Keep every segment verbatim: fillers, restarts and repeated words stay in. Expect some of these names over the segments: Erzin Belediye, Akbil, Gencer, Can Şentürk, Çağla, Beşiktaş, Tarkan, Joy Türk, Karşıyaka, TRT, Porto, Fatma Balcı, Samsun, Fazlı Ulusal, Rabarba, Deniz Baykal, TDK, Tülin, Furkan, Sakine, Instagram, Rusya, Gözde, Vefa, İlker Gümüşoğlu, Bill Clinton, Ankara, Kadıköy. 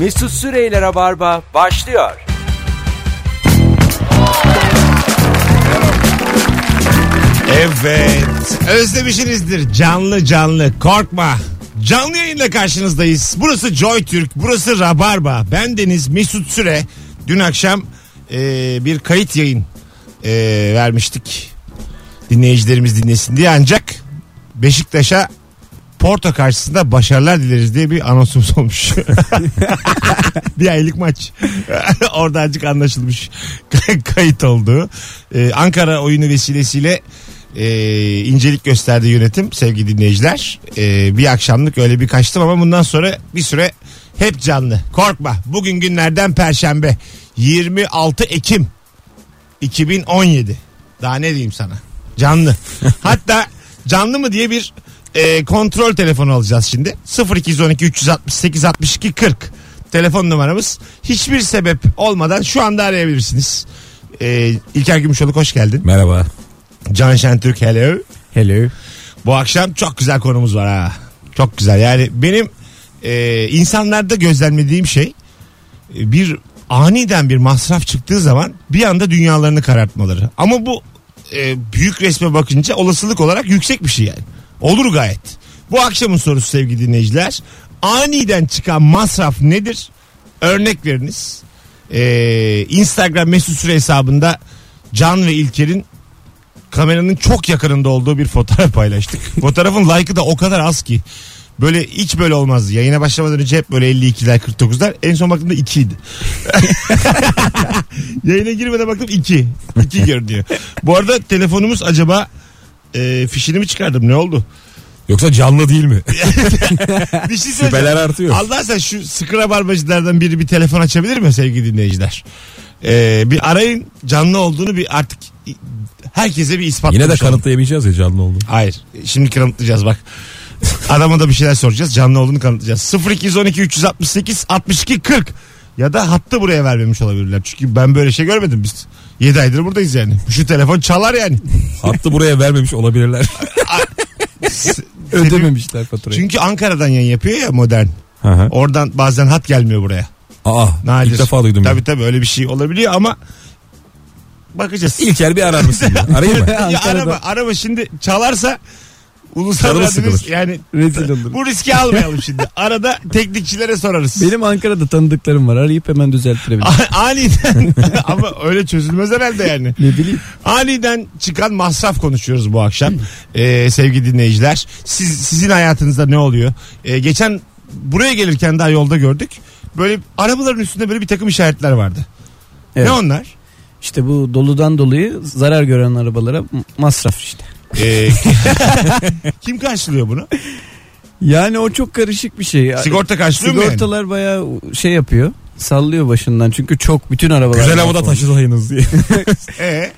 Mesut Süre ile Rabarba başlıyor. Evet, özlemişsinizdir canlı canlı, korkma. Canlı yayınla karşınızdayız. Burası Joy Türk, burası Rabarba. Ben Deniz Mesut Süre. Dün akşam e, bir kayıt yayın e, vermiştik. Dinleyicilerimiz dinlesin diye, ancak Beşiktaş'a Porto karşısında başarılar dileriz diye bir anonsumuz olmuş. Bir aylık maç. Orada azıcık anlaşılmış. Kayıt oldu. Ee, Ankara oyunu vesilesiyle e, incelik gösterdi yönetim sevgili dinleyiciler. E, bir akşamlık öyle bir kaçtım ama bundan sonra bir süre hep canlı. Korkma. Bugün günlerden Perşembe. yirmi altı Ekim iki bin on yedi. Daha ne diyeyim sana? Canlı. Hatta canlı mı diye bir E, kontrol telefonu alacağız şimdi. Sıfır iki yüz on iki üç altı sekiz altmış iki kırk telefon numaramız. Hiçbir sebep olmadan şu anda arayabilirsiniz. e, İlker Gümüşoğlu, hoş geldin. Merhaba. Can Şentürk, hello. Hello. Bu akşam çok güzel konumuz var ha. Çok güzel yani. Benim e, insanlarda gözlemlediğim şey, bir aniden bir masraf çıktığı zaman bir anda dünyalarını karartmaları. Ama bu e, büyük resme bakınca olasılık olarak yüksek bir şey yani. Olur gayet. Bu akşamın sorusu sevgili dinleyiciler, aniden çıkan masraf nedir? Örnek veriniz. Ee, Instagram Mesut Süre hesabında Can ve İlker'in kameranın çok yakınında olduğu bir fotoğraf paylaştık. Fotoğrafın like'ı da o kadar az ki. Böyle hiç böyle olmazdı. Yayına başlamadan önce hep böyle elli ikiler kırk dokuzlar. En son baktığımda ikiydi. Yayına girmeden baktım iki. iki görünüyor. Bu arada telefonumuz acaba... E, fişini mi çıkardım, ne oldu? Yoksa canlı değil mi? Bir şey şüpheler artıyor. Allah, sen şu sıkı rabarbacılardan biri bir telefon açabilir mi sevgili dinleyiciler? E, bir arayın, canlı olduğunu bir artık herkese bir ispatlamış. Yine de kanıtlayamayacağız ya canlı olduğunu. Hayır, şimdi kanıtlayacağız bak. Adama da bir şeyler soracağız, canlı olduğunu kanıtlayacağız. sıfır iki yüz on iki üç altı sekiz altmış iki kırk ya da hattı buraya vermemiş olabilirler. Çünkü ben böyle şey görmedim biz. yedi aydır buradayız yani. Şu telefon çalar yani. Hattı buraya vermemiş olabilirler. Ödememişler faturayı. Çünkü Ankara'dan yayın yapıyor ya Modern. Hı hı. Oradan bazen hat gelmiyor buraya. Aa, nadir. İlk defa duydum. Tabii yani. Tabii öyle bir şey olabiliyor ama bakacağız. İlker bir arar mısın? Arayayım mı? Ya arama, arama şimdi çalarsa ulusal radyonuz yani, rezil olur. Bu riski almayalım şimdi. Arada teknikçilere sorarız. Benim Ankara'da tanıdıklarım var. Arayıp hemen düzeltirebilirim. Aniden ama öyle çözülmez herhalde yani. Ne bileyim. Aniden çıkan masraf konuşuyoruz bu akşam. ee, sevgili dinleyiciler, siz, sizin hayatınızda ne oluyor? Ee, geçen buraya gelirken daha yolda gördük. Böyle arabaların üstünde böyle bir takım işaretler vardı. Evet. Ne onlar? İşte bu doludan dolayı zarar gören arabalara masraf işte. Kim karşılıyor bunu? Yani o çok karışık bir şey. Sigorta karşılıyor mu? Sigortalar yani? Bayağı şey yapıyor, sallıyor başından. Çünkü çok bütün arabalar. Güzel havada taşıdayınız diye. Ee?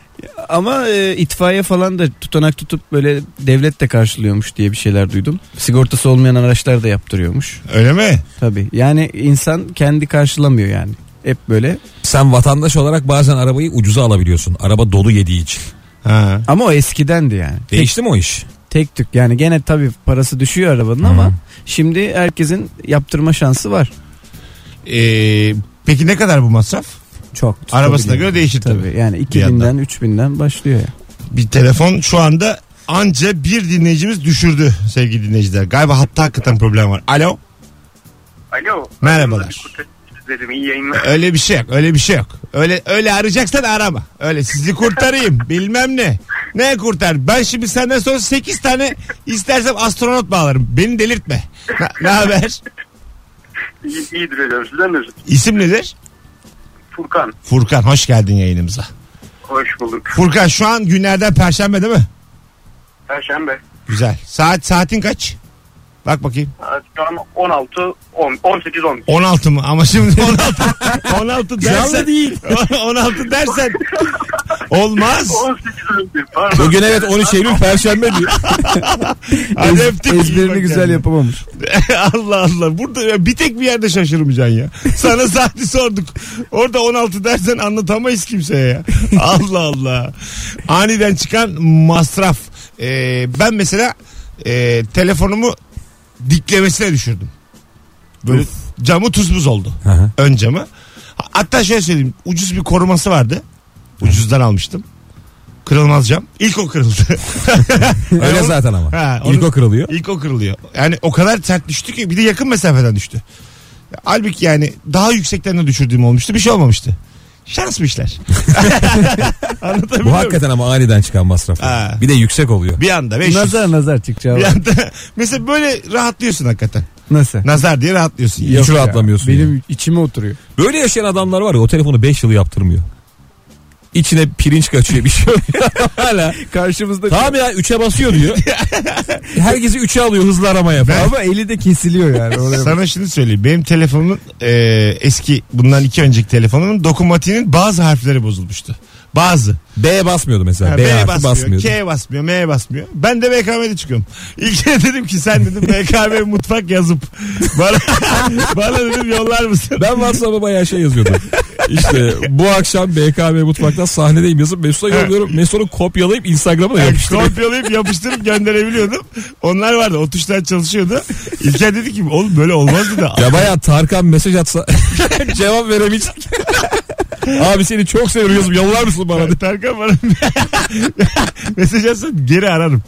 Ama e, itfaiye falan da tutanak tutup böyle devlet de karşılıyormuş diye bir şeyler duydum. Sigortası olmayan araçlar da yaptırıyormuş. Öyle mi? Tabii. Yani insan kendi karşılamıyor yani. Hep böyle. Sen vatandaş olarak bazen arabayı ucuza alabiliyorsun. Araba dolu yediği için. Ha. Ama o eskidendi yani. Değişti tek, mi o iş? Tek tük yani, gene tabii parası düşüyor arabanın. Hı. Ama şimdi herkesin yaptırma şansı var. Ee, peki ne kadar bu masraf? Çok. Arabasına göre değişir tabii. tabii. Yani iki binden üç binden başlıyor ya. Bir telefon şu anda anca bir dinleyicimiz düşürdü sevgili dinleyiciler. Galiba hatta hakikaten problem var. Alo. Alo. Merhabalar. Dedim, iyi yayınlar. Öyle bir şey yok, öyle bir şey yok. Öyle öyle arayacaksan arama. Öyle sizi kurtarayım, bilmem ne. Ne kurtar? Ben şimdi senden sonra sekiz tane istersem astronot bağlarım. Beni delirtme. Ne haber? İyi, iyidir hocam, sizden nasıl? İsim nedir? Furkan. Furkan, hoş geldin yayınımıza. Hoş bulduk. Furkan, şu an günlerden Perşembe değil mi? Perşembe. Güzel. Saat saatin kaç? Bak bakayım. Tam on altı on, on sekiz on. on altı mı? Ama şimdi on altı on altı dersen değil. on altı dersen olmaz. on sekiz on. Bugün evet on üç Eylül Perşembe diyor. Adeptik. Ezberini güzel yani. Yapamamış. Allah Allah. Burada bir tek bir yerde şaşırmayacaksın ya. Sana saati sorduk. Orada on altı dersen anlatamayız kimseye ya. Allah Allah. Aniden çıkan masraf. Ee, ben mesela e, telefonumu diklemesine düşürdüm. Böyle camı tuz buz oldu. Hı-hı. Ön camı. Hatta şöyle söyleyeyim. Ucuz bir koruması vardı. Ucuzdan almıştım. Kırılmaz cam. İlk o kırıldı. Öyle onu, zaten ama. Ha, onu, ilk o kırılıyor. İlk o kırılıyor. Yani o kadar sert düştü ki. Bir de yakın mesafeden düştü. Halbuki yani daha yüksekten de düşürdüğüm olmuştu. Bir şey olmamıştı. Şansmışlar. Bu hakikaten ama aniden çıkan masraf. Ha. Bir de yüksek oluyor. Bir anda beş yüz. Nazar nazar çıkacağı. Bir anda mesela böyle rahatlıyorsun hakikaten. Nasıl? Nazar diye rahatlıyorsun. Hiç ya. Rahatlamıyorsun. Benim yani. İçime oturuyor. Böyle yaşayan adamlar var ya, o telefonu beş yıl yaptırmıyor. İçine pirinç kaçıyor, bir şey oluyor. Hala karşımızda. Tamam ya, üçe basıyor diyor. Herkesi üçe alıyor hızlı aramaya falan. Ben... Ama eli de kesiliyor yani. Oraya sana bak. Şunu söyleyeyim. Benim telefonumun e, eski bundan iki önceki telefonumun dokunmatiğinin bazı harfleri bozulmuştu. Bazı. B'ye basmıyordu mesela. Ha, B'ye basmıyor, basmıyordu. K'ye basmıyor, M'ye basmıyor. Ben de B K M'de çıkıyorum. İlk kere dedim ki sen dedim B K M mutfak yazıp bana, bana dedim yollar mısın? Ben WhatsApp'a bayağı şey yazıyordum. İşte bu akşam B K M mutfaktan sahnedeyim yazıp Mesut'a yolluyorum. Mesut'u kopyalayıp Instagram'a yani yapıştırıp. Kopyalayıp yapıştırıp gönderebiliyordum. Onlar vardı. O tuşlar çalışıyordu. İlker dedi ki oğlum böyle olmazdı da. Ya bayağı Tarkan mesaj atsa cevap veremeyecek. Abi seni çok seviyorum, yollar mısın bana? Yani, Tarkan bana mesaj atsan geri ararım.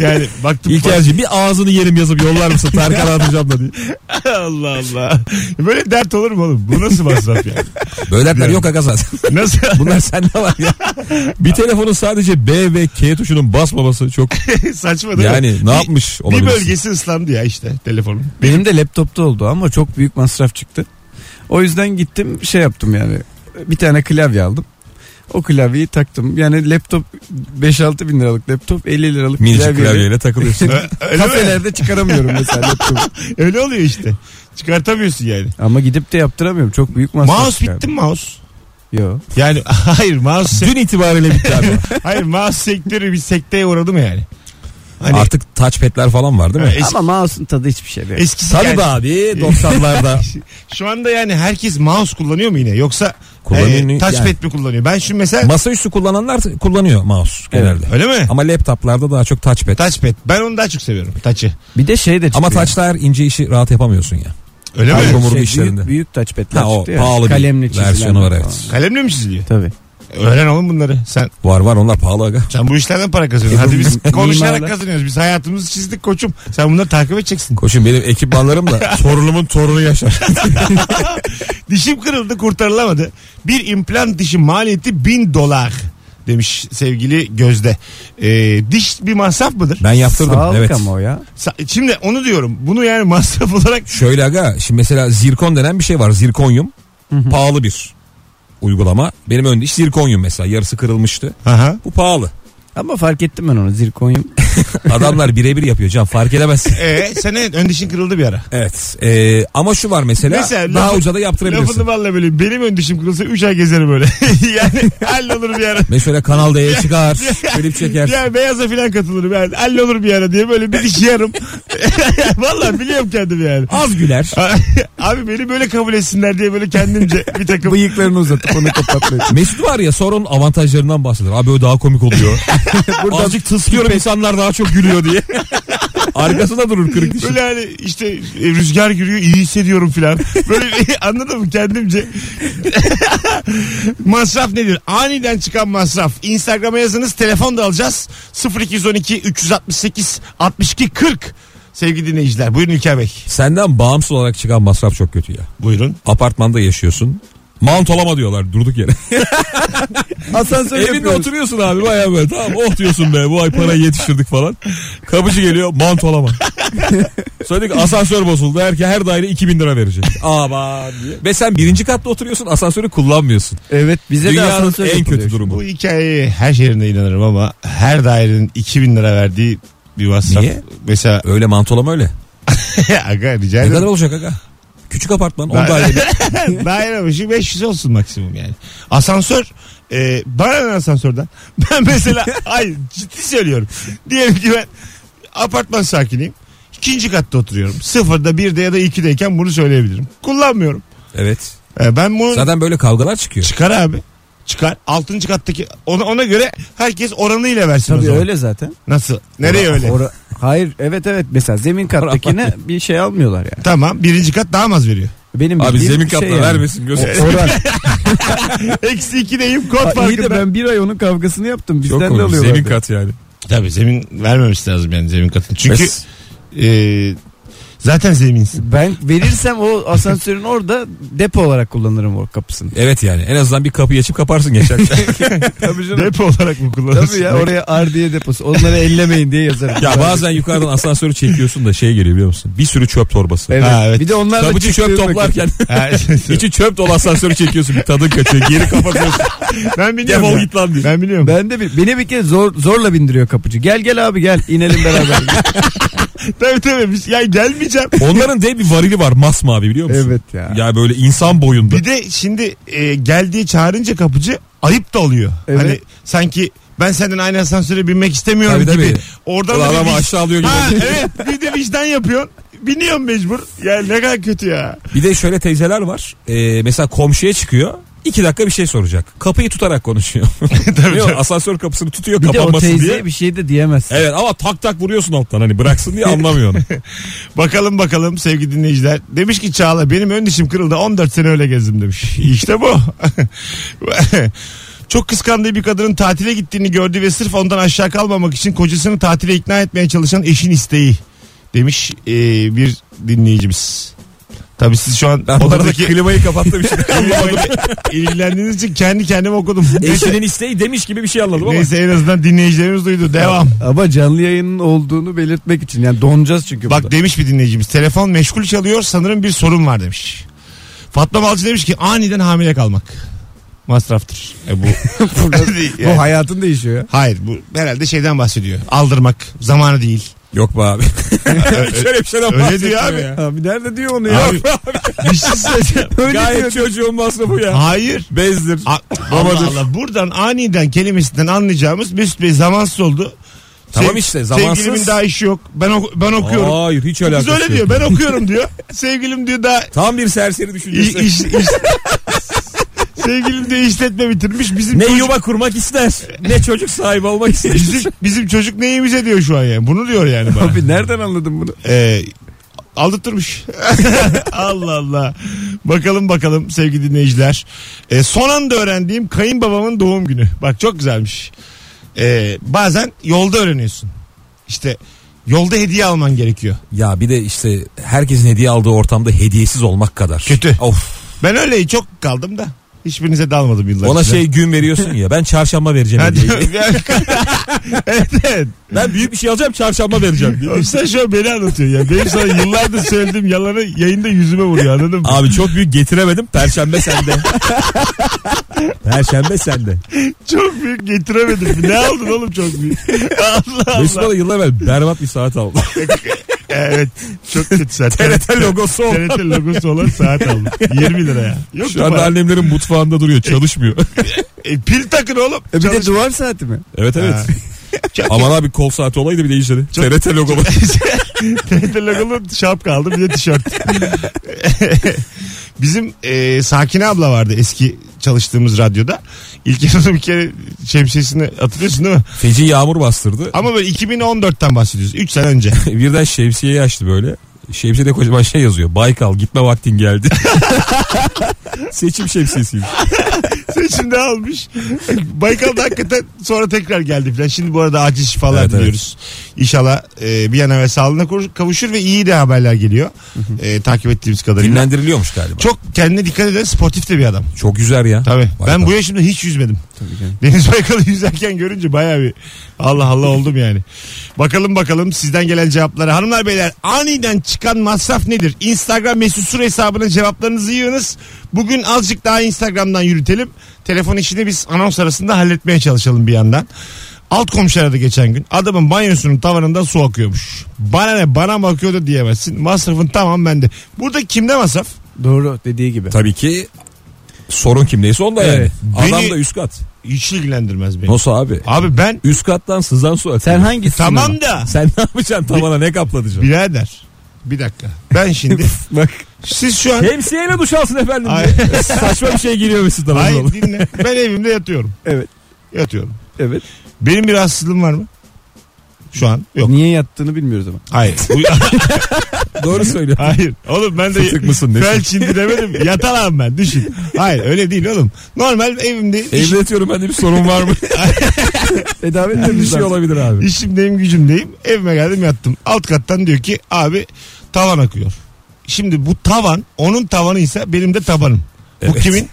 Yani baktım. İlker'ciğim bir ağzını yerim yazıp yollar mısın? Tarkan atacağım da diye. Allah Allah. Böyle dert olur mu oğlum? Bu nasıl masraf yani? Böyle dertler yok aga zaten. Nasıl? Bunlar sende var ya. Bir telefonun sadece B ve K tuşunun basmaması çok saçma değil yani mi? Yani ne yapmış olabilir? Bir bölgesi ıslandı ya işte telefonun. Benim de laptopta oldu ama çok büyük masraf çıktı. O yüzden gittim şey yaptım yani. Bir tane klavye aldım. O klavyeyi taktım. Yani laptop beş altı bin liralık laptop elli liralık minicik klavyeyle, klavyeyle takılıyorsun. Kafelerde çıkaramıyorum mesela laptopu. Öyle oluyor işte. Çıkartamıyorsun yani. Ama gidip de yaptıramıyorum. Çok büyük masraf. Mouse bitti mi mouse? Yok. Yani hayır mouse. Dün itibariyle bitti abi. Hayır mouse sektörü bir sekteye uğradı mı yani? Hani... Artık touchpad'ler falan var değil mi? Eski... Ama mouse'un tadı hiçbir şey değil. Eskisi tabii yani... abi doksanlarda. Şu anda yani herkes mouse kullanıyor mu yine? Yoksa e, touchpad yani... mi kullanıyor? Ben şimdi mesela... Masaüstü kullananlar kullanıyor mouse genelde. Evet. Öyle mi? Ama laptoplarda daha çok touchpad. Touchpad. Ben onu daha çok seviyorum. Touch'ı. Bir de şey de çıkıyor. Ama touch'lar ince işi rahat yapamıyorsun ya. Öyle mi? Şey, işlerinde. Büyük, büyük touchpad'ler ha, çıktı ya. Pahalı kalemli bir versiyonu var, evet. Kalemle mi çiziliyor? Tabii. Öğren oğlum bunları. Sen var var onlar pahalı aga. Sen bu işlerden para kazanıyorsun. Hadi biz konuşarak kazanıyoruz. Biz hayatımızı çizdik koçum. Sen bunları takip edeceksin. Koçum benim ekipmanlarımla torunumun torunu yaşar. Dişim kırıldı, kurtarılamadı. Bir implant dişi maliyeti bin dolar demiş sevgili Gözde. Ee, diş bir masraf mıdır? Ben yaptırdım. Sağlık evet. Ama o ya. Şimdi onu diyorum. Bunu yani masraf olarak. Şöyle aga. Şimdi mesela zirkon denen bir şey var. Zirkonyum. Hı-hı. Pahalı bir uygulama. Benim ön diş zirkonyum mesela. Yarısı kırılmıştı. Aha. Bu pahalı. Ama fark ettim ben onu. Zirkonyum. Adamlar birebir yapıyor can. Fark edemezsin. Eee senin ön dişin kırıldı bir ara. Evet. E, ama şu var mesela. Mesela daha lafı, uca da yaptırabilirsin. Lafını valla böyle. Benim ön dişim kırılsa üç ay gezerim böyle. Yani hallolur bir ara. Mesela Kanal D'ye çıkar. Klip çeker. Yani beyaza filan katılırım. Yani hallolur bir ara diye böyle bir diş yarım. Valla biliyorum kendimi yani. Az güler. Abi beni böyle kabul etsinler diye böyle kendimce bir takım. Bıyıklarını uzatıp onu kapatmayın. Mesut var ya, sonra onun avantajlarından bahseder. Abi o daha komik oluyor. Burada azıcık tıslıyorum, insanlar daha çok gülüyor diye. Arkasında durur kırık dişi. Böyle hani işte rüzgar giriyor, iyi hissediyorum filan. Böyle anladın mı kendimce? Masraf nedir? Aniden çıkan masraf. Instagram'a yazınız, telefon da alacağız. sıfır iki on iki üç altı sekiz altmış iki kırk sevgili dinleyiciler. Buyurun İlker Bey. Senden bağımsız olarak çıkan masraf çok kötü ya. Buyurun. Apartmanda yaşıyorsun. Mount olama diyorlar durduk yere. Evinde yapıyoruz. Oturuyorsun abi bayağı böyle. Tamam oh diyorsun be, bu ay parayı yetiştirdik falan. Kapıcı geliyor, mount olama. Söyledik asansör bozuldu. Her, her daire iki bin lira verecek. Aman diye. Ve sen birinci katta oturuyorsun, asansörü kullanmıyorsun. Evet bize dünyanın de asansör en kötü durumu. Bu hikayeye her yerine inanırım ama her dairenin iki bin lira verdiği bir masraf. Niye? Mesela... Öyle mount olama öyle. Aga rica ederim. Ne kadar olacak aga? Küçük apartman. Daire başı beş yüz olsun maksimum yani. Asansör. E, bana asansörden. Ben mesela ay ciddi söylüyorum. Diyelim ki ben apartman sakiniyim. İkinci katta oturuyorum. Sıfırda, birde ya da ikideyken bunu söyleyebilirim. Kullanmıyorum. Evet. E, ben bunu... Zaten böyle kavgalar çıkıyor. Çıkar abi. Çıkar. Altıncı kattaki ona, ona göre herkes oranıyla versin. Tabii öyle zaten. Nasıl? Nereye Ora, öyle? Or- Hayır, evet evet, mesela zemin kattakine bir şey almıyorlar yani. Tamam, birinci kat daha mı az veriyor? Benim abi zemin katına şey yani vermesin Gözde. Eksi ikideyim, kod farkında. İyi de ben bir ay onun kavgasını yaptım. Bizden de alıyorlar. Zemin kat yani. Tabii zemin vermemiş lazım yani, zemin katını. Çünkü Mes- e, zaten zeminsin. Ben verirsem o asansörün orada depo olarak kullanırım o kapısını. Evet yani en azından bir kapıyı açıp kaparsın geçerken. Depo olarak mı kullanırsın? Tabii ya, oraya ardiye deposu. Onları ellemeyin diye yazarım. Ya bazen yukarıdan asansörü çekiyorsun da şey geliyor, biliyor musun? Bir sürü çöp torbası. Evet. Ha, evet. Bir de onlar da çöp, çöp toplarken içi çöp dolu asansörü çekiyorsun. Bir tadın kaçıyor. Geri kapatıyorsun. Ben biliyorum. Defol git lan diye. Ben biliyorum. Ben de bir, beni bir kez zor, zorla bindiriyor kapıcı. Gel gel abi gel. İnelim beraber. Tabii tabii. Ya gelmeyeceğim. Onların dev bir varili var. Masmavi, biliyor musun? Evet ya. Ya böyle insan boyunda. Bir de şimdi e, gel diye çağırınca kapıcı ayıp da oluyor. Evet. Hani sanki ben senden aynı asansöre binmek istemiyorum tabii, gibi. Tabii. Oradan da bir vicdan alıyor gibi. Ha, evet. Bir de vicdan yapıyorsun. Biniyorum mecbur. Ya ne kadar kötü ya. Bir de şöyle teyzeler var. E, mesela komşuya çıkıyor. İki dakika bir şey soracak. Kapıyı tutarak konuşuyor. Tabii. Asansör kapısını tutuyor, bir kapanmasın diye. Bir de o teyze bir şey de diyemezsin. Evet ama tak tak vuruyorsun alttan, hani bıraksın diye anlamıyor onu. Bakalım bakalım sevgili dinleyiciler. Demiş ki Çağla, benim ön dişim kırıldı, on dört sene öyle gezdim demiş. İşte bu. Çok kıskandığı bir kadının tatile gittiğini gördü ve sırf ondan aşağı kalmamak için kocasını tatile ikna etmeye çalışan eşin isteği demiş ee, bir dinleyicimiz. Tabii siz şu an odadaki klimayı kapattım işte. İlgilendiğiniz için kendi kendime okudum. Eşinin isteği demiş gibi bir şey anladım ama. Neyse, en azından dinleyicilerimiz duydu. Devam. Ama canlı yayının olduğunu belirtmek için. Yani donacağız çünkü. Bak burada demiş bir dinleyicimiz. Telefon meşgul çalıyor, sanırım bir sorun var demiş. Fatma Balcı demiş ki aniden hamile kalmak masraftır. E bu yani, bu hayatın değişiyor ya. Hayır, bu herhalde şeyden bahsediyor. Aldırmak zamanı değil. Yok be abi. Şöyle bir şeyden bahsediyor abi. Ya. Abi nerede diyor onu ya? Abi, bir şey söyleyeceğim. Gayet çocuğun masrafı ya. Hayır. Bezdir. A- Allah Allah. Buradan aniden kelimesinden anlayacağımız Mesut Bey zamansız oldu. Tamam Sev- işte zamansız. Sevgilimin daha işi yok. Ben ok- ben okuyorum. Hayır, hiç alakası yok. Kız öyle diyor. Ben okuyorum diyor. Sevgilim diyor daha. Tam bir serseri düşüncesi. İş, iş, sevgilim de işletme bitirmiş. Bizim ne çocuk... yuva kurmak ister, ne çocuk sahibi olmak ister. Bizim, bizim çocuk neyimiz ediyor şu an yani. Bunu diyor yani bana. Abi nereden anladın bunu? Ee, aldattırmış. Allah Allah. Bakalım bakalım sevgili dinleyiciler. Ee, son anda öğrendiğim kayınbabamın doğum günü. Bak çok güzelmiş. Ee, bazen yolda öğreniyorsun. İşte yolda hediye alman gerekiyor. Ya bir de işte herkesin hediye aldığı ortamda hediyesiz olmak kadar kötü. Of. Ben öyle çok kaldım da. Hiçbirinize dalmadım yıllar. Ona şey gün veriyorsun ya. Ben çarşamba vereceğim. Evet, evet. Ben büyük bir şey alacağım, çarşamba vereceğim diye. Sen şu an beni anlatıyorsun ya. Benim sana yıllardır söylediğim yalanı yayında yüzüme vuruyor, anladın mı? Abi çok büyük getiremedim. Perşembe sende. Perşembe sende. Çok büyük getiremedim. Ne aldın oğlum çok büyük? Allah Allah. Mesut'a yıllar ver. Berbat bir saat aldım. Evet, çok kötü saat. T R T logosu olan. T R T logosu olan saat aldım. yirmi liraya. Yok şu anda para. Annemlerin mutfağında duruyor, çalışmıyor. E, pil takın oğlum. E, bir Çalış... de duvar saati mi? Evet evet. Aman abi, kol saati olaydı bir de işleri. Çok... T R T logolu. T R T logolu şapka aldım, bir de tişört. Bizim e, Sakine abla vardı eski çalıştığımız radyoda. İlker Hanım bir kere şemsiyesini hatırlıyorsun değil mi? Feci yağmur bastırdı. Ama böyle iki bin on dörtten bahsediyoruz. üç sene önce. Birden şemsiyeyi açtı böyle. Şemsiyede kocaman şey yazıyor. Baykal gitme vaktin geldi. Seçim şemsiyesiydi. Seçimde almış. Baykal da hakikaten sonra tekrar geldi falan. Şimdi bu arada acil şifalar evet, diliyoruz. Evet. İnşallah e, bir an evvel sağlığına kavuşur ve iyi de haberler geliyor. E, takip ettiğimiz kadarıyla. Dinlendiriliyormuş galiba. Çok kendine dikkat eden sportif de bir adam. Çok yüzer ya. Tabii. Baykal. Ben bu yaşımda hiç yüzmedim. Tabii. Deniz Baykal'ı yüzerken görünce bayağı bir Allah Allah oldum yani. Bakalım bakalım sizden gelen cevaplara. Hanımlar beyler, aniden çıkan masraf nedir? Instagram Mesut Süre hesabına cevaplarınızı yığınız. Bugün azıcık daha Instagram'dan yürütelim. Telefon işini biz anons arasında halletmeye çalışalım bir yandan. Alt komşu aradı geçen gün. Adamın banyosunun tavanından su akıyormuş. Bana ne, bana bakıyordu diyemezsin. Masrafın tamam bende. Burada kimde masraf? Doğru, dediği gibi. Tabii ki sorun kimdeyse onda evet. Yani. Adam da üst kat. Hiç ilgilendirmez beni. Nasıl abi? Abi ben... Üst kattan sızan su akıyor. Sen hangisi? Tamam ama da. Sen ne yapacaksın tavana, ne kaplatacaksın? Birader. Bir dakika. Ben şimdi... Bak. Siz şu an... Şemsiyeyle duş alsın efendim. Saçma bir şey giriyor musun? Tamam. Hayır dinle. Ben evimde yatıyorum. Evet. Yatıyorum. Evet. Benim bir rahatsızlığım var mı? Şu an yok. Niye yattığını bilmiyoruz ama. Hayır. Doğru söylüyorsun. Hayır. Oğlum ben de fıstık mısın, felç indi demedim. Yatalağım ben, düşün. Hayır öyle değil oğlum. Normal evimde. Evde yatıyorum, bende bir sorun var mı? Tedavi edilen bir şey olabilir abi. İşimdeyim gücümdeyim. Evime geldim yattım. Alt kattan diyor ki abi tavan akıyor. Şimdi bu tavan, onun tavanıysa benim de tabanım. Evet. Bu kimin?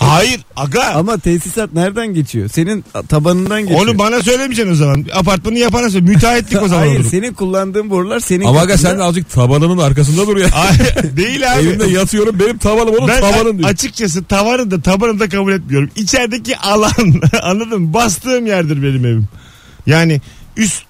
Hayır aga. Ama tesisat nereden geçiyor? Senin tabanından geçiyor. Onu bana söylemeyeceksin o zaman. Apartmanı yapana söyle. Müteahhitlik o zaman. Hayır olurum. Senin kullandığın borular senin. Ama katında... aga sen de azıcık tabanının arkasında duruyor. Değil abi. Evimde yatıyorum, benim tavanım onun ben tavanım diyor. Açıkçası tavanı da tabanını da kabul etmiyorum. İçerideki alan anladın mı? Bastığım yerdir benim evim. Yani üst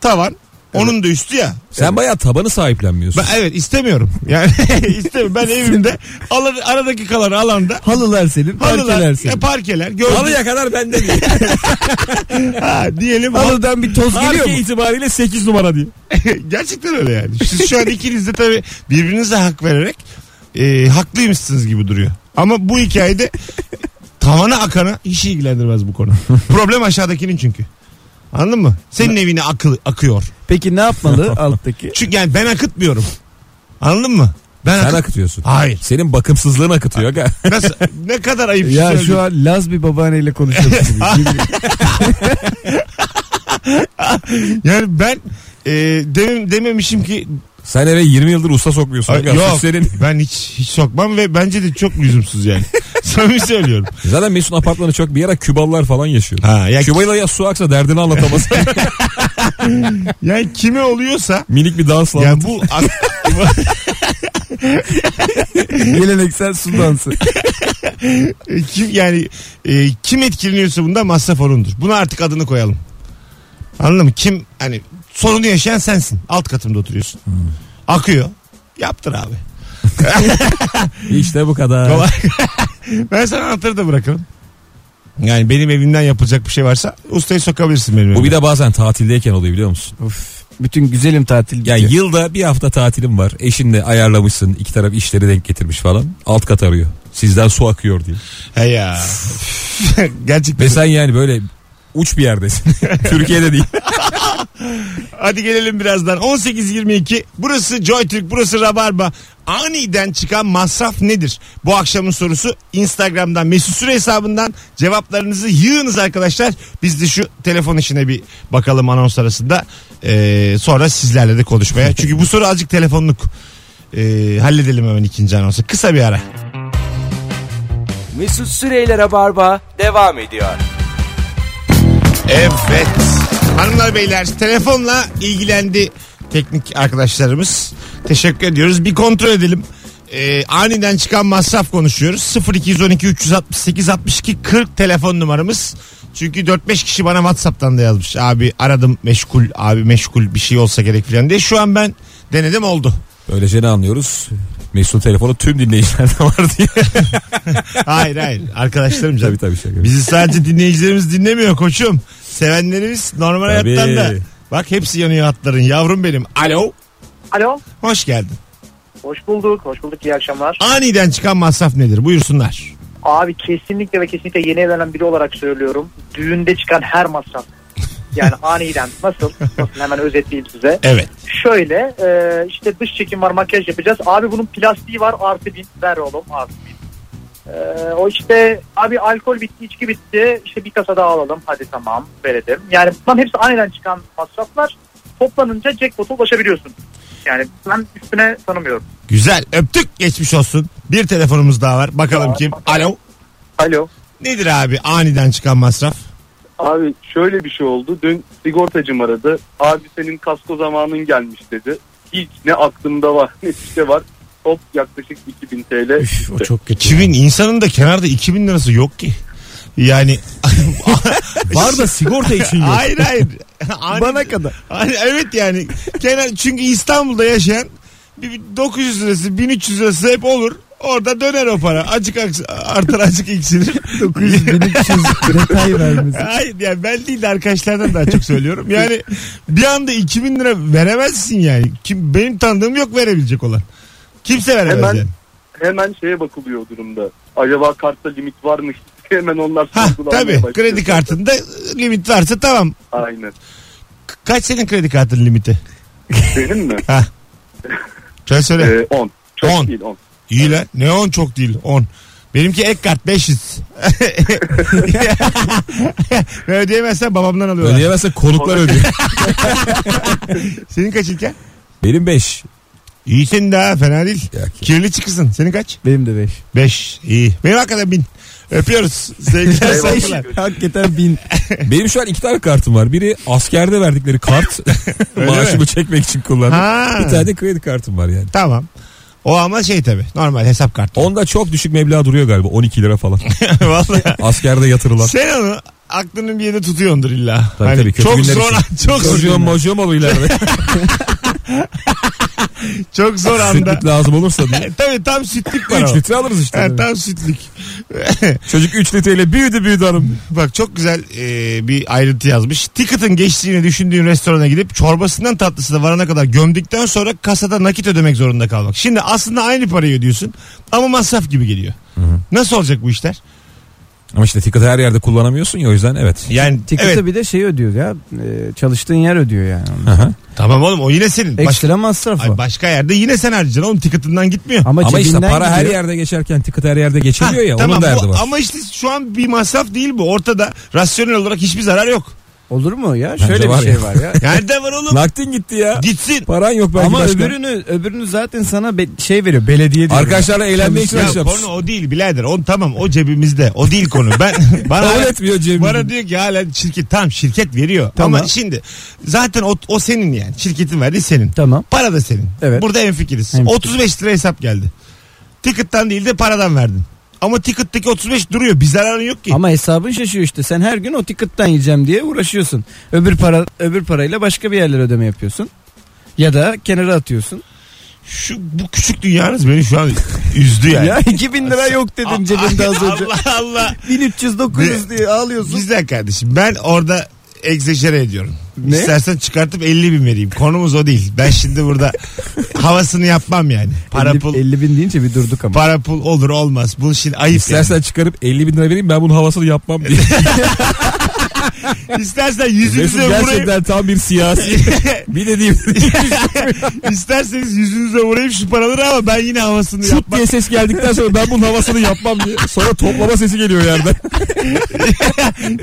tavan. Onun da üstü ya. Sen evet. Bayağı tabanı sahiplenmiyorsun. Ben, evet istemiyorum. Yani istemiyorum. Ben evimde alan, aradaki kalan alanda. Halılar senin. Parkeler senin. E, parkeler. Gördüm. Halıya kadar bende değil. Ha, diyelim. Halıdan hal, bir toz geliyor mu? Parke itibariyle sekiz numara diyeyim. Gerçekten öyle yani. Siz şu an ikiniz de tabii birbirinize hak vererek e, haklıymışsınız gibi duruyor. Ama bu hikayede tavana akana hiç ilgilendirmez bu konu. Problem aşağıdakinin çünkü. Anladın mı? Senin evine akı, akıyor. Peki ne yapmalı alttaki? Çünkü yani ben akıtmıyorum. Anladın mı? Ben sen akı... akıtıyorsun. Hayır. Senin bakımsızlığın akıtıyor. Nasıl? Ne kadar ayıp. Ya şu gibi. An Laz bir babaanneyle konuşuyorsun. Yani ben e, demem, dememişim ki. Sen eve yirmi yıldır usta sokmuyorsun. Ay, yok senin... ben hiç hiç sokmam ve bence de çok lüzumsuz yani. Samimi söylüyorum. Zaten Mesut'un apartmanı çok bir yere Kübalılar falan yaşıyor. Ha, ya Kübalılar ya su aksa derdini anlatamaz. Yani kime oluyorsa. Minik bir dansla. Yani bu geleneksel su dansı. Kim yani e, kim etkileniyorsa bundan masraf onundur. Buna artık adını koyalım. Anladın mı? Kim hani sorunu yaşayan sensin. Alt katımda oturuyorsun. Hmm. Akıyor. Yaptır abi. İşte bu kadar. Ben sana anahtarı da bırakırım. Yani benim evimden yapılacak bir şey varsa ustayı sokabilirsin benim evimden. Bu bir de bazen tatildeyken oluyor biliyor musun? Of. Bütün güzelim tatil. Yani diyor. Yılda bir hafta tatilim var. Eşinle ayarlamışsın. İki taraf işleri denk getirmiş falan. Alt kat arıyor. Sizden su akıyor diye. He ya. Gerçekten. Ve sen yani böyle uç bir yerdesin. Türkiye'de değil. Hadi gelelim birazdan. on sekiz yirmi iki burası Joy Türk, burası Rabarba. Aniden çıkan masraf nedir? Bu akşamın sorusu. Instagram'dan Mesut Süre hesabından cevaplarınızı yığınız arkadaşlar. Biz de şu telefon işine bir bakalım anons arasında. Ee, sonra sizlerle de konuşmaya. Çünkü bu soru azıcık telefonluk. Ee, halledelim hemen ikinci anonsu. Kısa bir ara. Mesut Süre ile Rabarba devam ediyor. Evet. Hanımlar beyler telefonla ilgilendi teknik arkadaşlarımız. Teşekkür ediyoruz. Bir kontrol edelim. Ee, aniden çıkan masraf konuşuyoruz. sıfır iki yüz on iki üç altı sekiz altmış iki kırk telefon numaramız. Çünkü dört beş kişi bana WhatsApp'tan da yazmış. Abi aradım meşgul, abi meşgul bir şey olsa gerek filan diye. Şu an ben denedim oldu. Böylece ne anlıyoruz? Mesut'un telefonu tüm dinleyicilerde var diye. Hayır hayır arkadaşlarım canım. Tabii, tabii, tabii. Bizi sadece dinleyicilerimiz dinlemiyor koçum. Sevenlerimiz normal tabii. Hayattan da. Bak hepsi yanıyor hatların yavrum benim. Alo. Alo. Hoş geldin. Hoş bulduk. Hoş bulduk. İyi akşamlar. Aniden çıkan masraf nedir? Buyursunlar. Abi kesinlikle ve kesinlikle yeni evlenen biri olarak söylüyorum. Düğünde çıkan her masraf. Yani aniden nasıl? Nasıl hemen özetleyeyim size. Evet. Şöyle e, işte dış çekim var, makyaj yapacağız. Abi bunun plastiği var artı bin. Ver oğlum artı bin. E, o işte abi alkol bitti, içki bitti. İşte bir kasa daha alalım. Hadi tamam verelim. Yani bunların hepsi aniden çıkan masraflar. Toplanınca jackpot'a ulaşabiliyorsun. Yani ben üstüne tanımıyorum. Güzel öptük geçmiş olsun. Bir telefonumuz daha var bakalım ya, kim? Alo. Alo. Nedir abi aniden çıkan masraf? Abi şöyle bir şey oldu. Dün sigortacım aradı. Abi senin kasko zamanın gelmiş dedi. Hiç ne aklımda var ne işte var. Top yaklaşık iki bin TL. Üf, o çok kötü. iki bin insanın da kenarda iki bin lirası yok ki. Yani var da sigorta için yok. Hayır hayır. Ani, bana kadar. Hani evet yani. Kenar, çünkü İstanbul'da yaşayan dokuz yüz lirası bin üç yüz lirası hep olur. Orada döner o para. Acık artar acık eksilir. dokuz yüz bin üç yüz detay vermesi. Hayır yani ben değil de arkadaşlardan daha çok söylüyorum. Yani bir anda iki bin lira veremezsin yani. Kim, benim tanıdığım yok verebilecek olan. Kimse veremez hemen, yani. Hemen şeye bakılıyor durumda. Acaba kartta limit var mı? Hemen onlar. Ha, tabii kredi kartında limit varsa tamam. Aynen. Kaç senin kredi kartının limiti? Benim mi? Ha. Sen söyle. on. Ee, çok on. Değil on. İyi lan. Ne on çok değil on. Benimki ek kart beş yüz. Ödeyemezsen babamdan alıyorlar. Ödeyemezsen konuklar ödüyor. Senin kaç İlker? Benim beş. İyisin daha, fena değil. Ya, kirli çıkırsın. Senin kaç? Benim de beş. beş iyi. Benim hakikaten bin. Öpüyoruz. Sevgiler, saygılar. Hakikaten bin. Benim şu an iki tane kartım var. Biri askerde verdikleri kart. Maaşımı mi? Çekmek için kullandım. Ha. Bir tane de kredi kartım var yani. Tamam. O ama şey tabii, normal hesap kartı. Onda çok düşük meblağ duruyor galiba. on iki lira falan. Vallahi. Askerde yatırılan. Sen onu aklının bir yerinde tutuyordur illa. Tabii hani tabii. Çok zor. Çok zor. Çocuğum mocuğum olur ileride. Çok zor anda. Sütlük lazım olursa diye. Tabii tam sütlük var. üç litre alırız işte. Evet, tam sütlük. Çocuk üç litreyle büyüdü büyüdü hanım. Bak çok güzel e, bir ayrıntı yazmış. Ticket'ın geçtiğini düşündüğün restorana gidip çorbasından tatlısına varana kadar gömdükten sonra kasada nakit ödemek zorunda kalmak. Şimdi aslında aynı parayı ödüyorsun ama masraf gibi geliyor. Hı hı. Nasıl olacak bu işler? Ama işte ticket'ı her yerde kullanamıyorsun ya, o yüzden evet. Yani ticket'ı evet. Bir de şey ödüyor ya, çalıştığın yer ödüyor yani. Aha. Tamam oğlum, o yine senin. Ekstra masraf o. Başka yerde yine sen harcayacaksın oğlum, ticket'ından gitmiyor. Ama, ama işte para gidiyor. Her yerde geçerken ticket her yerde geçemiyor ha, ya tamam, onun derdi bu, var. Ama işte şu an bir masraf değil bu, ortada rasyonel olarak hiçbir zarar yok. Olur mu ya? Bence şöyle bir şey ya. Var ya. Nerede var oğlum? Nakdin gitti ya. Gitsin. Paran yok belki. Ama başka. öbürünü öbürünü zaten sana be- şey veriyor. Belediye diyor. Arkadaşlarla eğlenmek için yapıyoruz. Ya konu o değil birader. On tamam, o cebimizde. O değil konu. Ben bana öğretmiyor cebimizde. Bana diyor ki hala şirket tam şirket veriyor. Tamam. Ama şimdi zaten o, o senin yani. Şirketin verdiği senin. Tamam. Para da senin. Evet. Burada hemfikiriz. Hemfikir. otuz beş lira hesap geldi. Ticket'tan değil de paradan verdin. Ama ticket'taki otuz beş duruyor. Bir zararın yok ki. Ama hesabın şaşıyor işte. Sen her gün o ticket'tan yiyeceğim diye uğraşıyorsun. Öbür para öbür parayla başka bir yerlere ödeme yapıyorsun. Ya da kenara atıyorsun. Şu bu küçük dünyanız beni şu an üzdü yani. Ya iki bin lira yok dedim cebimde az önce. Allah Allah. bin üç yüz dokuz yüz diye ağlıyorsun. Güzel kardeşim. Ben orada egzajere ediyorum. Ne? İstersen çıkartıp elli bin vereyim. Konumuz o değil. Ben şimdi burada havasını yapmam yani. Para elli, pul. elli bin deyince bir durduk ama. Para pul olur olmaz. Bu şimdi ayıp. İstersen yani. Çıkarıp elli bin lira vereyim, ben bunun havasını yapmam diye. İstersen yüzünüze vurayım. Gerçekten tam bir siyasi. Bir de diyeyim. İsterseniz yüzünüze vurayım şu paraları ama ben yine havasını yapmam. Şut diye ses geldikten sonra ben bunun havasını yapmam diye. Sonra toplama sesi geliyor yerden.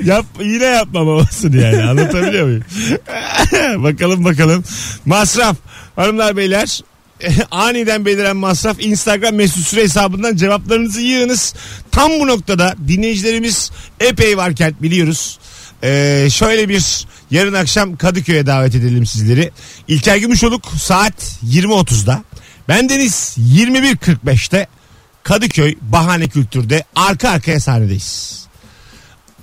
Yap, yine yapmam havasını yani. Anlatabiliyor muyum? Bakalım bakalım. Masraf. Hanımlar beyler. Aniden beliren masraf. Instagram Mesut Süre hesabından cevaplarınızı yığınız. Tam bu noktada dinleyicilerimiz epey varken biliyoruz. Ee, şöyle bir yarın akşam Kadıköy'e davet edelim sizleri. İlker Gümüşoluk saat yirmi otuzda. Ben Deniz yirmi bir kırk beşte Kadıköy Bahane Kültür'de arka arkaya sahnedeyiz.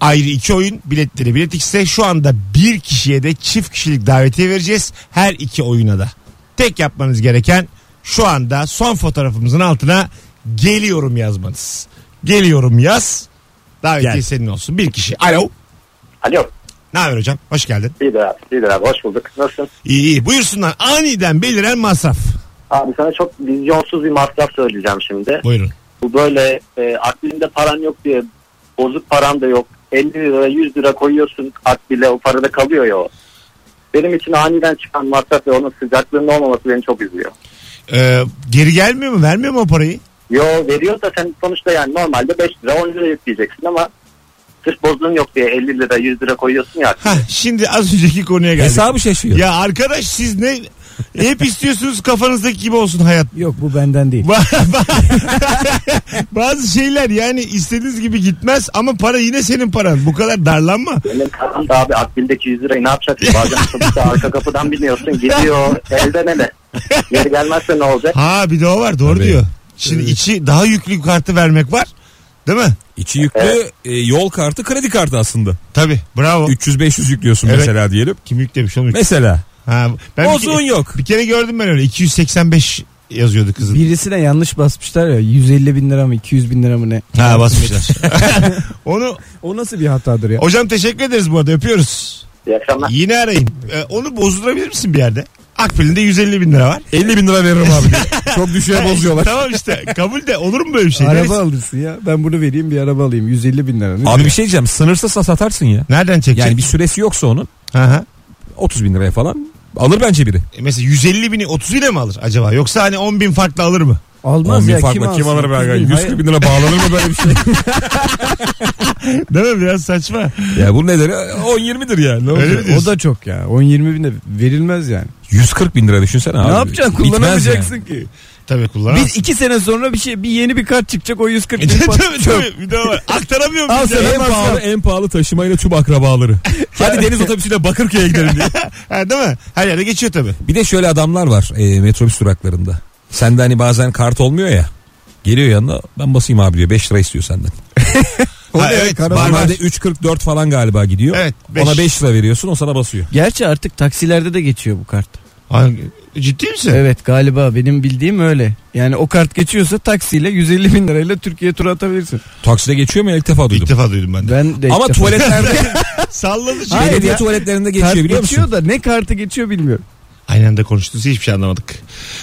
Ayrı iki oyun, biletleri Bilet X'te. Şu anda bir kişiye de çift kişilik davetiye vereceğiz her iki oyuna da. Tek yapmanız gereken şu anda son fotoğrafımızın altına geliyorum yazmanız. Geliyorum yaz. Davetiye Gel. Senin olsun. Bir kişi. Alo. Alo. Ne haber hocam? Hoş geldin. İyidir abi. İyidir abi. Hoş bulduk. Nasılsın? İyi iyi. Buyursunlar. Aniden beliren masraf. Abi sana çok vizyonsuz bir masraf söyleyeceğim şimdi. Buyurun. Bu böyle e, akbilinde paran yok diye, bozuk paran da yok. elli lira yüz lira koyuyorsun akbile, o parada kalıyor ya o. Benim için aniden çıkan masraf ve onun sıcaklığının olmaması beni çok üzüyor. Ee, geri gelmiyor mu? Vermiyor mu o parayı? Yo, veriyor da sen sonuçta yani normalde beş lira on lira yükleyeceksin ama sırf bozduğun yok diye elli lira yüz lira koyuyorsun ya. Hah, şimdi az önceki konuya geldik. Hesabı şaşıyor. Ya arkadaş siz ne hep istiyorsunuz kafanızdaki gibi olsun hayat. Yok, bu benden değil. Bazı şeyler yani istediğiniz gibi gitmez ama para yine senin paran. Bu kadar darlanma. Benim param da abi akbildeki yüz lirayı ne yapacaksın? Bazen sonuçta arka kapıdan biniyorsun, gidiyor elden ele. Geri gelmezse ne olacak? Ha, bir de o var, doğru. Tabii. Diyor. Şimdi evet. İçi daha yüklü kartı vermek var. Değil mi? İçi yüklü, evet. e, yol kartı, kredi kartı aslında. Tabii, bravo. üç yüz beş yüz yüklüyorsun, evet. Mesela diyelim. Kim yüklemiş onu? Mesela. Ha, ben bir kere, yok. Bir kere gördüm ben öyle. iki yüz seksen beş yazıyordu kızın. Birisine yanlış basmışlar ya. yüz elli bin lira mı iki yüz bin lira mı ne? Ha, basmışlar. Onu o nasıl bir hatadır ya? Hocam teşekkür ederiz bu arada. Öpüyoruz. İyi akşamlar. Yine arayın. Ee, onu bozdurabilir misin bir yerde? Akbilinde yüz elli bin lira var. elli bin lira veririm abi. Çok düşüğe bozuyorlar. Tamam işte, kabul de, olur mu böyle bir şey? Araba Neresi? Alırsın ya. Ben bunu vereyim, bir araba alayım. yüz elli bin lira. Abi bir şey diyeceğim. Sınırsız satarsın ya. Nereden çekeceksin? Yani bir süresi yoksa onun. Aha. otuz bin liraya falan alır bence biri. E mesela yüz elli bini otuz ile mi alır acaba? Yoksa hani on bin farkla alır mı? Almaz ya, farkla kim, kim alır be? yüz bin lira bağlanır mı böyle bir şey? Değil mi? Biraz saçma. Ya bu nedir? on yirmidir yani. Ne olacak? O da çok ya. on yirmi bin de verilmez yani. yüz kırk bin lira düşünsene abi. Ne yapacaksın? Kullanamayacaksın yani ki. Tabii kullanamazsın. Bir iki sene sonra bir şey, bir yeni bir kart çıkacak, o yüz kırk bin. Tabii tabii. Bir daha var. Aktaramıyor muyum? En pahalı, en pahalı taşımayla tüm akrabaları. Hadi deniz otobüsüyle Bakırköy'e gidelim diye. Ha, değil mi? Her yerde geçiyor tabii. Bir de şöyle adamlar var e, metrobüs duraklarında. Sende hani bazen kart olmuyor ya. Geliyor yanına, ben basayım abi diyor. beş lira istiyor senden. Ha, evet, normalde üç kırk dört falan galiba gidiyor. Evet, beş. Ona beş lira veriyorsun, o sana basıyor. Gerçi artık taksilerde de geçiyor bu kart. Ay, ciddi misin? Evet galiba, benim bildiğim öyle. Yani o kart geçiyorsa taksiyle yüz elli bin lirayla Türkiye turu atabilirsin. Takside geçiyor mu? İlk defa duydum. İlk defa duydum ben de. Ben de ama tuvaletlerde salladı şey. Belediye tuvaletlerinde geçiyor, biliyor musun? Geçiyor da ne kartı geçiyor bilmiyorum. Aynı anda konuştuğunuzu hiçbir şey anlamadık.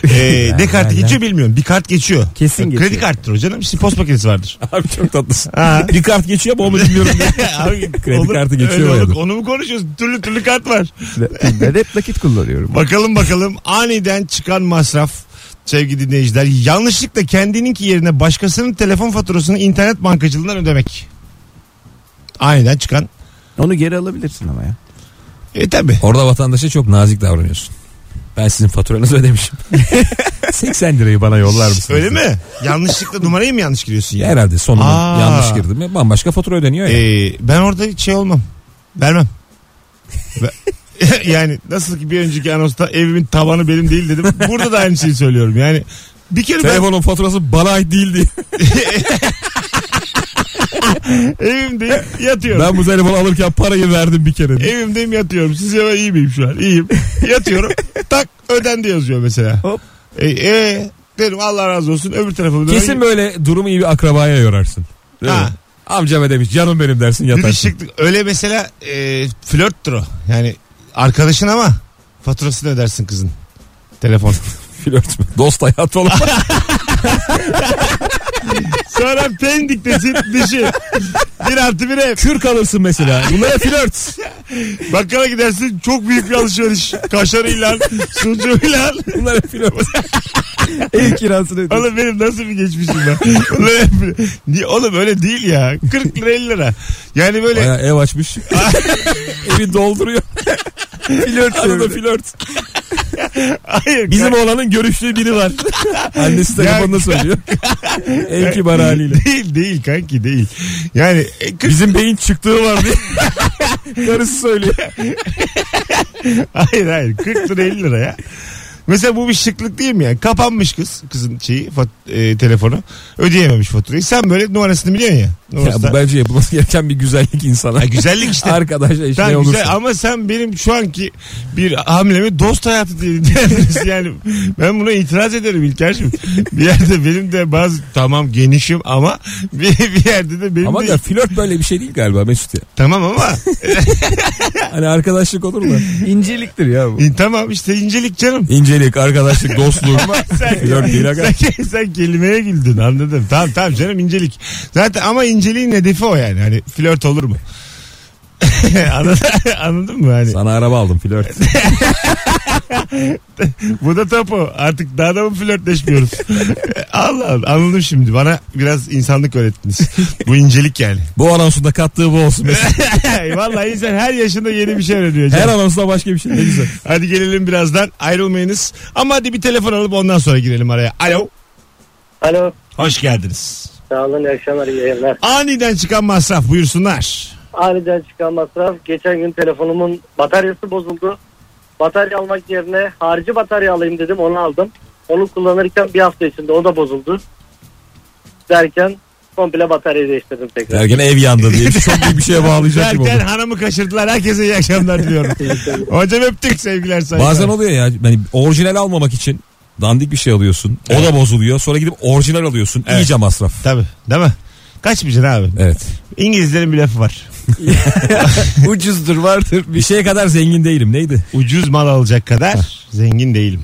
Ee, ne kartı geçiyor bilmiyorum. Bir kart geçiyor. Kesin kredi geçiyor. Kredi karttır hocam. Şimdi post makinesi vardır. Abi çok tatlısın. Ha. Bir kart geçiyor ama onu bilmiyorum. Abi, kredi olur, kartı geçiyor. Olur, onu mu konuşuyoruz? Türlü türlü kart var. Ben hep nakit kullanıyorum. Bakalım bakalım aniden çıkan masraf. Sevgili dinleyiciler, yanlışlıkla kendininki yerine başkasının telefon faturasını internet bankacılığından ödemek. Aniden çıkan. Onu geri alabilirsin ama ya. E tabi. Orada vatandaşa çok nazik davranıyorsun. Ben sizin faturanızı ödemişim. seksen lirayı bana yollar mısınız? Öyle mi? Yanlışlıkla numarayı mı yanlış giriyorsun ya? Herhalde sonuna Aa. yanlış girdim ya. Bambaşka fatura ödeniyor ya. Ee, ben orada hiç şey olmam. Vermem. Yani nasıl ki bir önceki anonsta evimin tavanı benim değil dedim. Burada da aynı şeyi söylüyorum. Yani bir kere telefonun ben... faturası bana ait değildi. Evimdeyim, yatıyorum. Ben bu telefonu alırken parayı verdim bir kere. Evimdeyim, yatıyorum. Sizce ben iyi miyim şu an? İyiyim. Yatıyorum. Tak, ödendi yazıyor mesela. Hop. E, e, derim Allah razı olsun. Öbür tarafı da. Kesin böyle durumu iyi bir akrabaya yorarsın. Ha. Amcam ödemiş, canım benim dersin, yatarsın. Öyle mesela e, flörttür o. Yani arkadaşın ama faturasını ödersin kızın. Telefon. Flört mü? Dost hayat falan. Sonra pendiktesin düşün. Bir artı bir ev. Kürk alırsın mesela. Bunlara flört. Bakkala gidersin, çok büyük bir alışveriş. Kaşarıyla, sucuğuyla. Bunlara flört. Ev kirasını ödüyorsun. Oğlum benim nasıl bir geçmişim ben. Oğlum öyle değil ya. kırk lira elli lira. Yani böyle. Bayağı ev açmış. Evi dolduruyor. Flört. Arada flört. Hayır, bizim kanka. Oğlanın görüştüğü biri var. Annesi telefonda söylüyor. En kibar haliyle. Değil değil kanki değil. Yani kırk... bizim beyin çıktığı var diye. Karısı söylüyor. Hayır hayır, kırk lira elli lira ya. Mesela bu bir şıklık değil mi ya? Kapanmış kız, kızın şeyi, fat- e, telefonu. Ödeyememiş faturayı. Sen böyle numarasını biliyorsun ya. Numarası ya bu bence yapılması gereken bir güzellik insana. Ha, güzellik işte. Arkadaşlar işte ne olursa. Güzel, ama sen benim şu anki bir hamilemi dost hayatı diye değerlendirsin. Yani ben buna itiraz ederim İlker'cim. Bir yerde benim de bazı tamam genişim ama bir, bir yerde de benim ama de. Ama flört böyle bir şey değil galiba Mesut ya. Tamam ama. Hani arkadaşlık olur mu? İnceliktir ya bu. E, tamam işte incelik canım. İncelik. Arkadaşlık, dostluk. sen, sen, sen kelimeye güldün, anladım. Tamam tamam canım, incelik. Zaten ama inceliğin hedefi o yani. Hani flört olur mu? anladın, anladın mı? Hani... Sana araba aldım, flört. Bu da tapu. Artık daha da mı flörtleşmiyoruz? Allah Allah, anladım şimdi. Bana biraz insanlık öğrettiniz. Bu incelik yani. Bu anonsunda kattığı bu olsun. Vallahi insan her yaşında yeni bir şey öğreniyor. Her anonsunda başka bir şey, ne güzel. Hadi gelelim birazdan, ayrılmayınız. Ama hadi bir telefon alıp ondan sonra girelim araya. Alo. Alo. Hoş geldiniz. Sağ olun, iyi akşamlar, iyi yayınlar. Aniden çıkan masraf, buyursunlar. Aniden çıkan masraf. Geçen gün telefonumun bataryası bozuldu. Batarya almak yerine harici batarya alayım dedim, onu aldım. Onu kullanırken bir hafta içinde o da bozuldu. Derken komple bataryayı değiştirdim tekrar. Derken ev yandı diye çok iyi bir şeye bağlayacak gibi oldu. Derken hanımı kaçırdılar. Herkese iyi akşamlar diliyorum. Hocam öptük, sevgiler saygılar. Bazen oluyor ya, yani orijinal almamak için dandik bir şey alıyorsun. Evet. O da bozuluyor. Sonra gidip orijinal alıyorsun. Evet. İyice masraf. Tabii değil mi? Kaçmayacaksın abi. Evet. İngilizlerin bir lafı var. Ucuzdur vardır. Bir şeye kadar zengin değilim. Neydi? Ucuz mal alacak kadar ha. zengin değilim.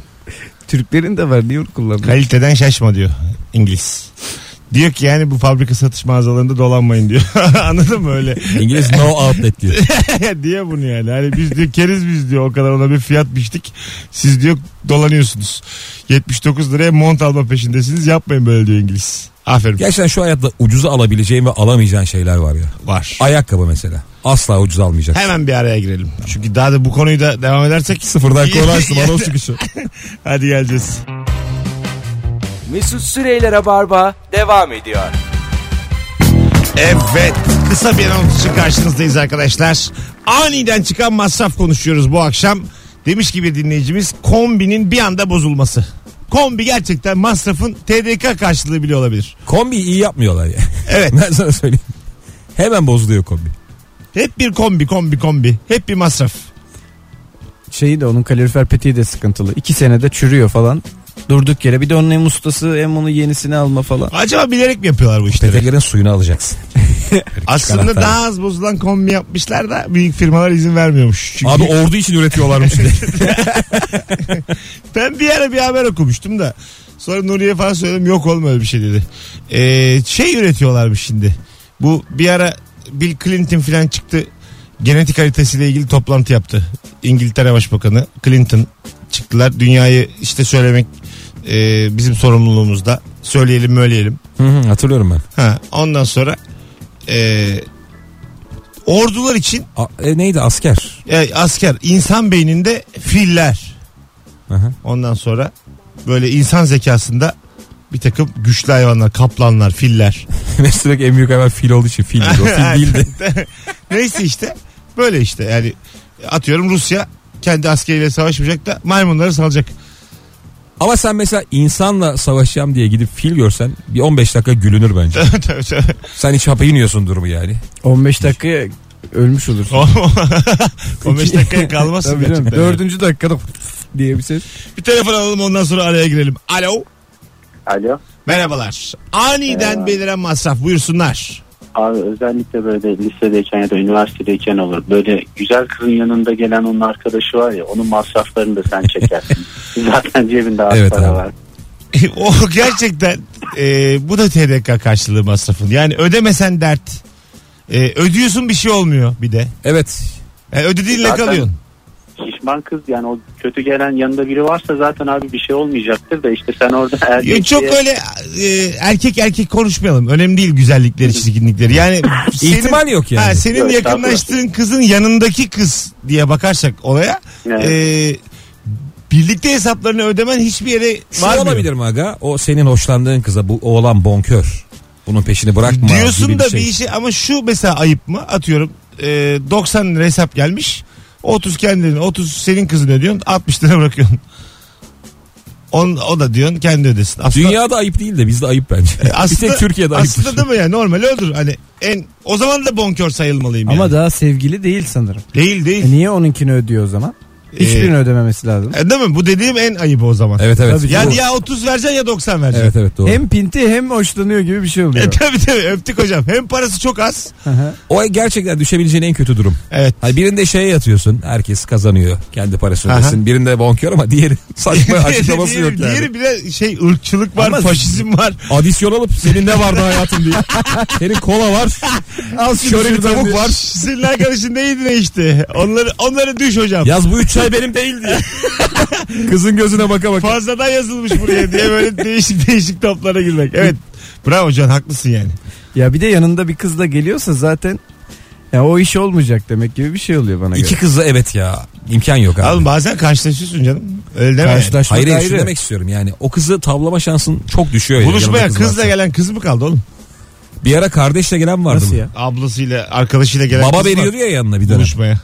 Türklerin de var. Niye onu kullanıyor? Kaliteden şaşma diyor İngiliz. Diyor ki yani bu fabrika satış mağazalarında dolanmayın diyor. Anladın mı öyle? İngiliz no outlet diyor. Diye bunu yani. Hani biz diyor keriz biz diyor. O kadar ona bir fiyat biçtik. Siz diyor dolanıyorsunuz. yetmiş dokuz liraya mont alma peşindesiniz. Yapmayın böyle diyor İngiliz. Aferin. Gerçekten şu hayatta ucuza alabileceğin ve alamayacağın şeyler var ya. Var. Ayakkabı mesela. Asla ucuz almayacaksın. Hemen bir araya girelim. Tamam. Çünkü daha da bu konuyu da devam edersek. Sıfırdan koyarsın. Anons çıkışı. Hadi geleceğiz. Mesut Süre ile Rabarba devam ediyor. Evet, kısa bir anons için karşınızdayız arkadaşlar. Aniden çıkan masraf konuşuyoruz bu akşam. Demiş ki bir dinleyicimiz, kombinin bir anda bozulması. Kombi gerçekten masrafın T D K karşılığı bile olabilir. Kombiyi iyi yapmıyorlar ya. Evet. Ben sana söyleyeyim. Hemen bozuluyor kombi. Hep bir kombi kombi kombi. Hep bir masraf. Şeyi de onun kalorifer petiği de sıkıntılı. İki senede çürüyor falan. Durduk yere. Bir de onun hem ustası hem onu yenisini alma falan. Acaba bilerek mi yapıyorlar bu işleri? T D K'nin suyunu alacaksın. Aslında daha az bozulan kombi yapmışlar da büyük firmalar izin vermiyormuş. Çünkü... Abi ordu için üretiyorlarmış. Ben bir ara bir haber okumuştum da. Sonra Nuriye falan söyledim, yok olma öyle bir şey dedi. Ee, şey üretiyorlarmış şimdi. Bu bir ara Bill Clinton falan çıktı. Genetik haritesiyle ilgili toplantı yaptı. İngiltere Başbakanı Clinton çıktılar. Dünyayı işte söylemek e, bizim sorumluluğumuzda. Söyleyelim söyleyelim. Hı hı, hatırlıyorum ben. Ha, ondan sonra e, ordular için A, e, neydi asker? E, asker. İnsan beyninde filler. Hı hı. Ondan sonra böyle insan zekasında bir takım güçlü hayvanlar, kaplanlar, filler. Mesela en büyük hayvan fil olduğu için fil değil, o fil değildi. Neyse işte böyle işte yani atıyorum Rusya kendi askeriyle savaşmayacak da maymunları salacak. Ama sen mesela insanla savaşacağım diye gidip fil görsen bir on beş dakika gülünür bence. Tabii tabii. Sen hiç hapı iniyorsun durumu yani. on beş dakikaya ölmüş olursun. on beş dakikaya kalmazsın gerçekten. Dördüncü dakikada diye bir ses. Bir telefon alalım, ondan sonra araya girelim. Alo. Alo. Merhabalar. Aniden ee, beliren masraf, buyursunlar. Abi özellikle böyle lisedeyken ya da üniversitedeyken olur. Böyle güzel kızın yanında gelen onun arkadaşı var ya, onun masraflarını da sen çekersin. Zaten cebinde az evet, para abi. Var. O gerçekten e, bu da T D K karşılığı masrafın. Yani ödemesen dert. E, ödüyorsun bir şey olmuyor bir de. Evet. Yani ödediğinle zaten... kalıyorsun. Şişman kız yani o kötü gelen yanında biri varsa zaten abi bir şey olmayacaktır da işte sen orada erkek çok diye... öyle e, erkek erkek konuşmayalım. Önemli değil güzellikleri, çirkinlikleri. Yani ihtimal yok yani. Ha, senin yok, yakınlaştığın kızın yanındaki kız diye bakarsak olaya evet. e, birlikte hesaplarını ödemen hiçbir yere varmıyor. Şu olabilir mi aga? O senin hoşlandığın kıza bu oğlan bonkör. Bunun peşini bırakma. Diyorsun da bir şey. bir şey ama şu mesela ayıp mı? Atıyorum e, doksan lira hesap gelmiş. otuz kendini, otuz senin kızın ödüyorsun, altmış lira bırakıyorsun. On, o da diyorsun kendi ödesin. Aslında, dünyada ayıp değil de bizde ayıp bence. E, aslında, bir tek Türkiye'de ayıp. Aslında değil mi ya, normal öldür. Hani en, o zaman da bonkör sayılmalıyım. Ama yani. Daha sevgili değil sanırım. Değil değil. E niye onunkini ödüyor o zaman? Hiçbirini ee, ödememesi lazım. E, değil mi? Bu dediğim en ayıbı o zaman. Evet evet. Tabii, yani doğru. Ya otuz vereceksin ya doksan vereceksin. Evet evet doğru. Hem pinti hem hoşlanıyor gibi bir şey oluyor. E, tabii tabii öptük hocam. Hem parası çok az. O gerçekten düşebileceğin en kötü durum. Evet. Hani birinde şeye yatıyorsun. Herkes kazanıyor. Kendi parasını ödesin. Birinde bonkör ama diğeri saçma açıklaması yok yani. Diğeri bile şey ırkçılık var, ama faşizm var. Adisyon alıp senin ne vardı hayatım diye. Senin kola var. Al şöyle bir tavuk var. Senin arkadaşın neydi ne işte. Onları, onları düş hocam. Yaz bu üç ay benim değil diye. Kızın gözüne baka baka. Fazladan yazılmış buraya diye böyle değişik değişik toplara girmek. Evet. Bravo Can, haklısın yani. Ya bir de yanında bir kız da geliyorsa zaten ya o iş olmayacak demek gibi bir şey oluyor bana İki göre. İki kızla evet ya. İmkan yok abi. Abi bazen karşılaşıyorsun canım. Öyle deme. Karşılaşmak ayrı. Hayır, şunu demek istiyorum yani. O kızı tavlama şansın çok düşüyor. Buluşmaya kızla varsa. Gelen kız mı kaldı oğlum? Bir ara kardeşle gelen vardı. Nasıl ya? Ablasıyla, arkadaşıyla gelen. Baba veriyordu ya yanına bir dönem. Buluşmaya.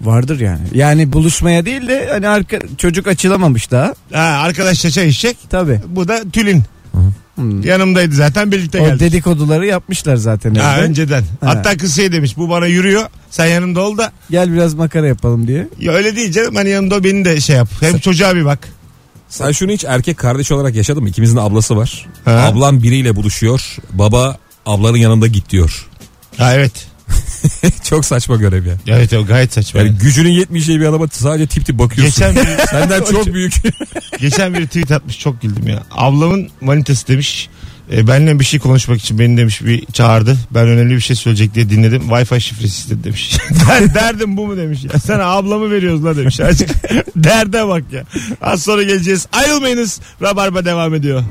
Vardır yani. Yani buluşmaya değil de hani arka, çocuk açılamamış daha. Ha, arkadaşça çay içecek. Tabii. Bu da Tülin. Hı-hı. Yanımdaydı zaten, birlikte geldik. O dedikoduları yapmışlar zaten. Ha, önceden. Ha. Hatta kız şey demiş, bu bana yürüyor. Sen yanımda ol da. Gel biraz makara yapalım diye. Ya öyle değil canım, hani yanımda beni de şey yap. Hem çocuğa bir bak. Sen şunu hiç erkek kardeş olarak yaşadın mı? İkimizin de ablası var. Ha. Ablam biriyle buluşuyor. Baba ablanın yanında git diyor. Ha evet. Çok saçma görev ya. Evet o gayet saçma. Yani, yani. Gücünün yetmeyeceği bir adama sadece tip tip bakıyorsun. Geçen biri, senden çok büyük. Geçen bir tweet atmış, çok güldüm ya. Ablamın manitası demiş. E, benimle bir şey konuşmak için beni demiş bir çağırdı. Ben önemli bir şey söyleyecek diye dinledim. Wi-Fi şifresi istedi demiş. Derdim bu mu demiş ya. Sana ablamı veriyoruz la demiş. Derde bak ya. Az sonra geleceğiz. Ayrılmayınız. Rabarba devam ediyor.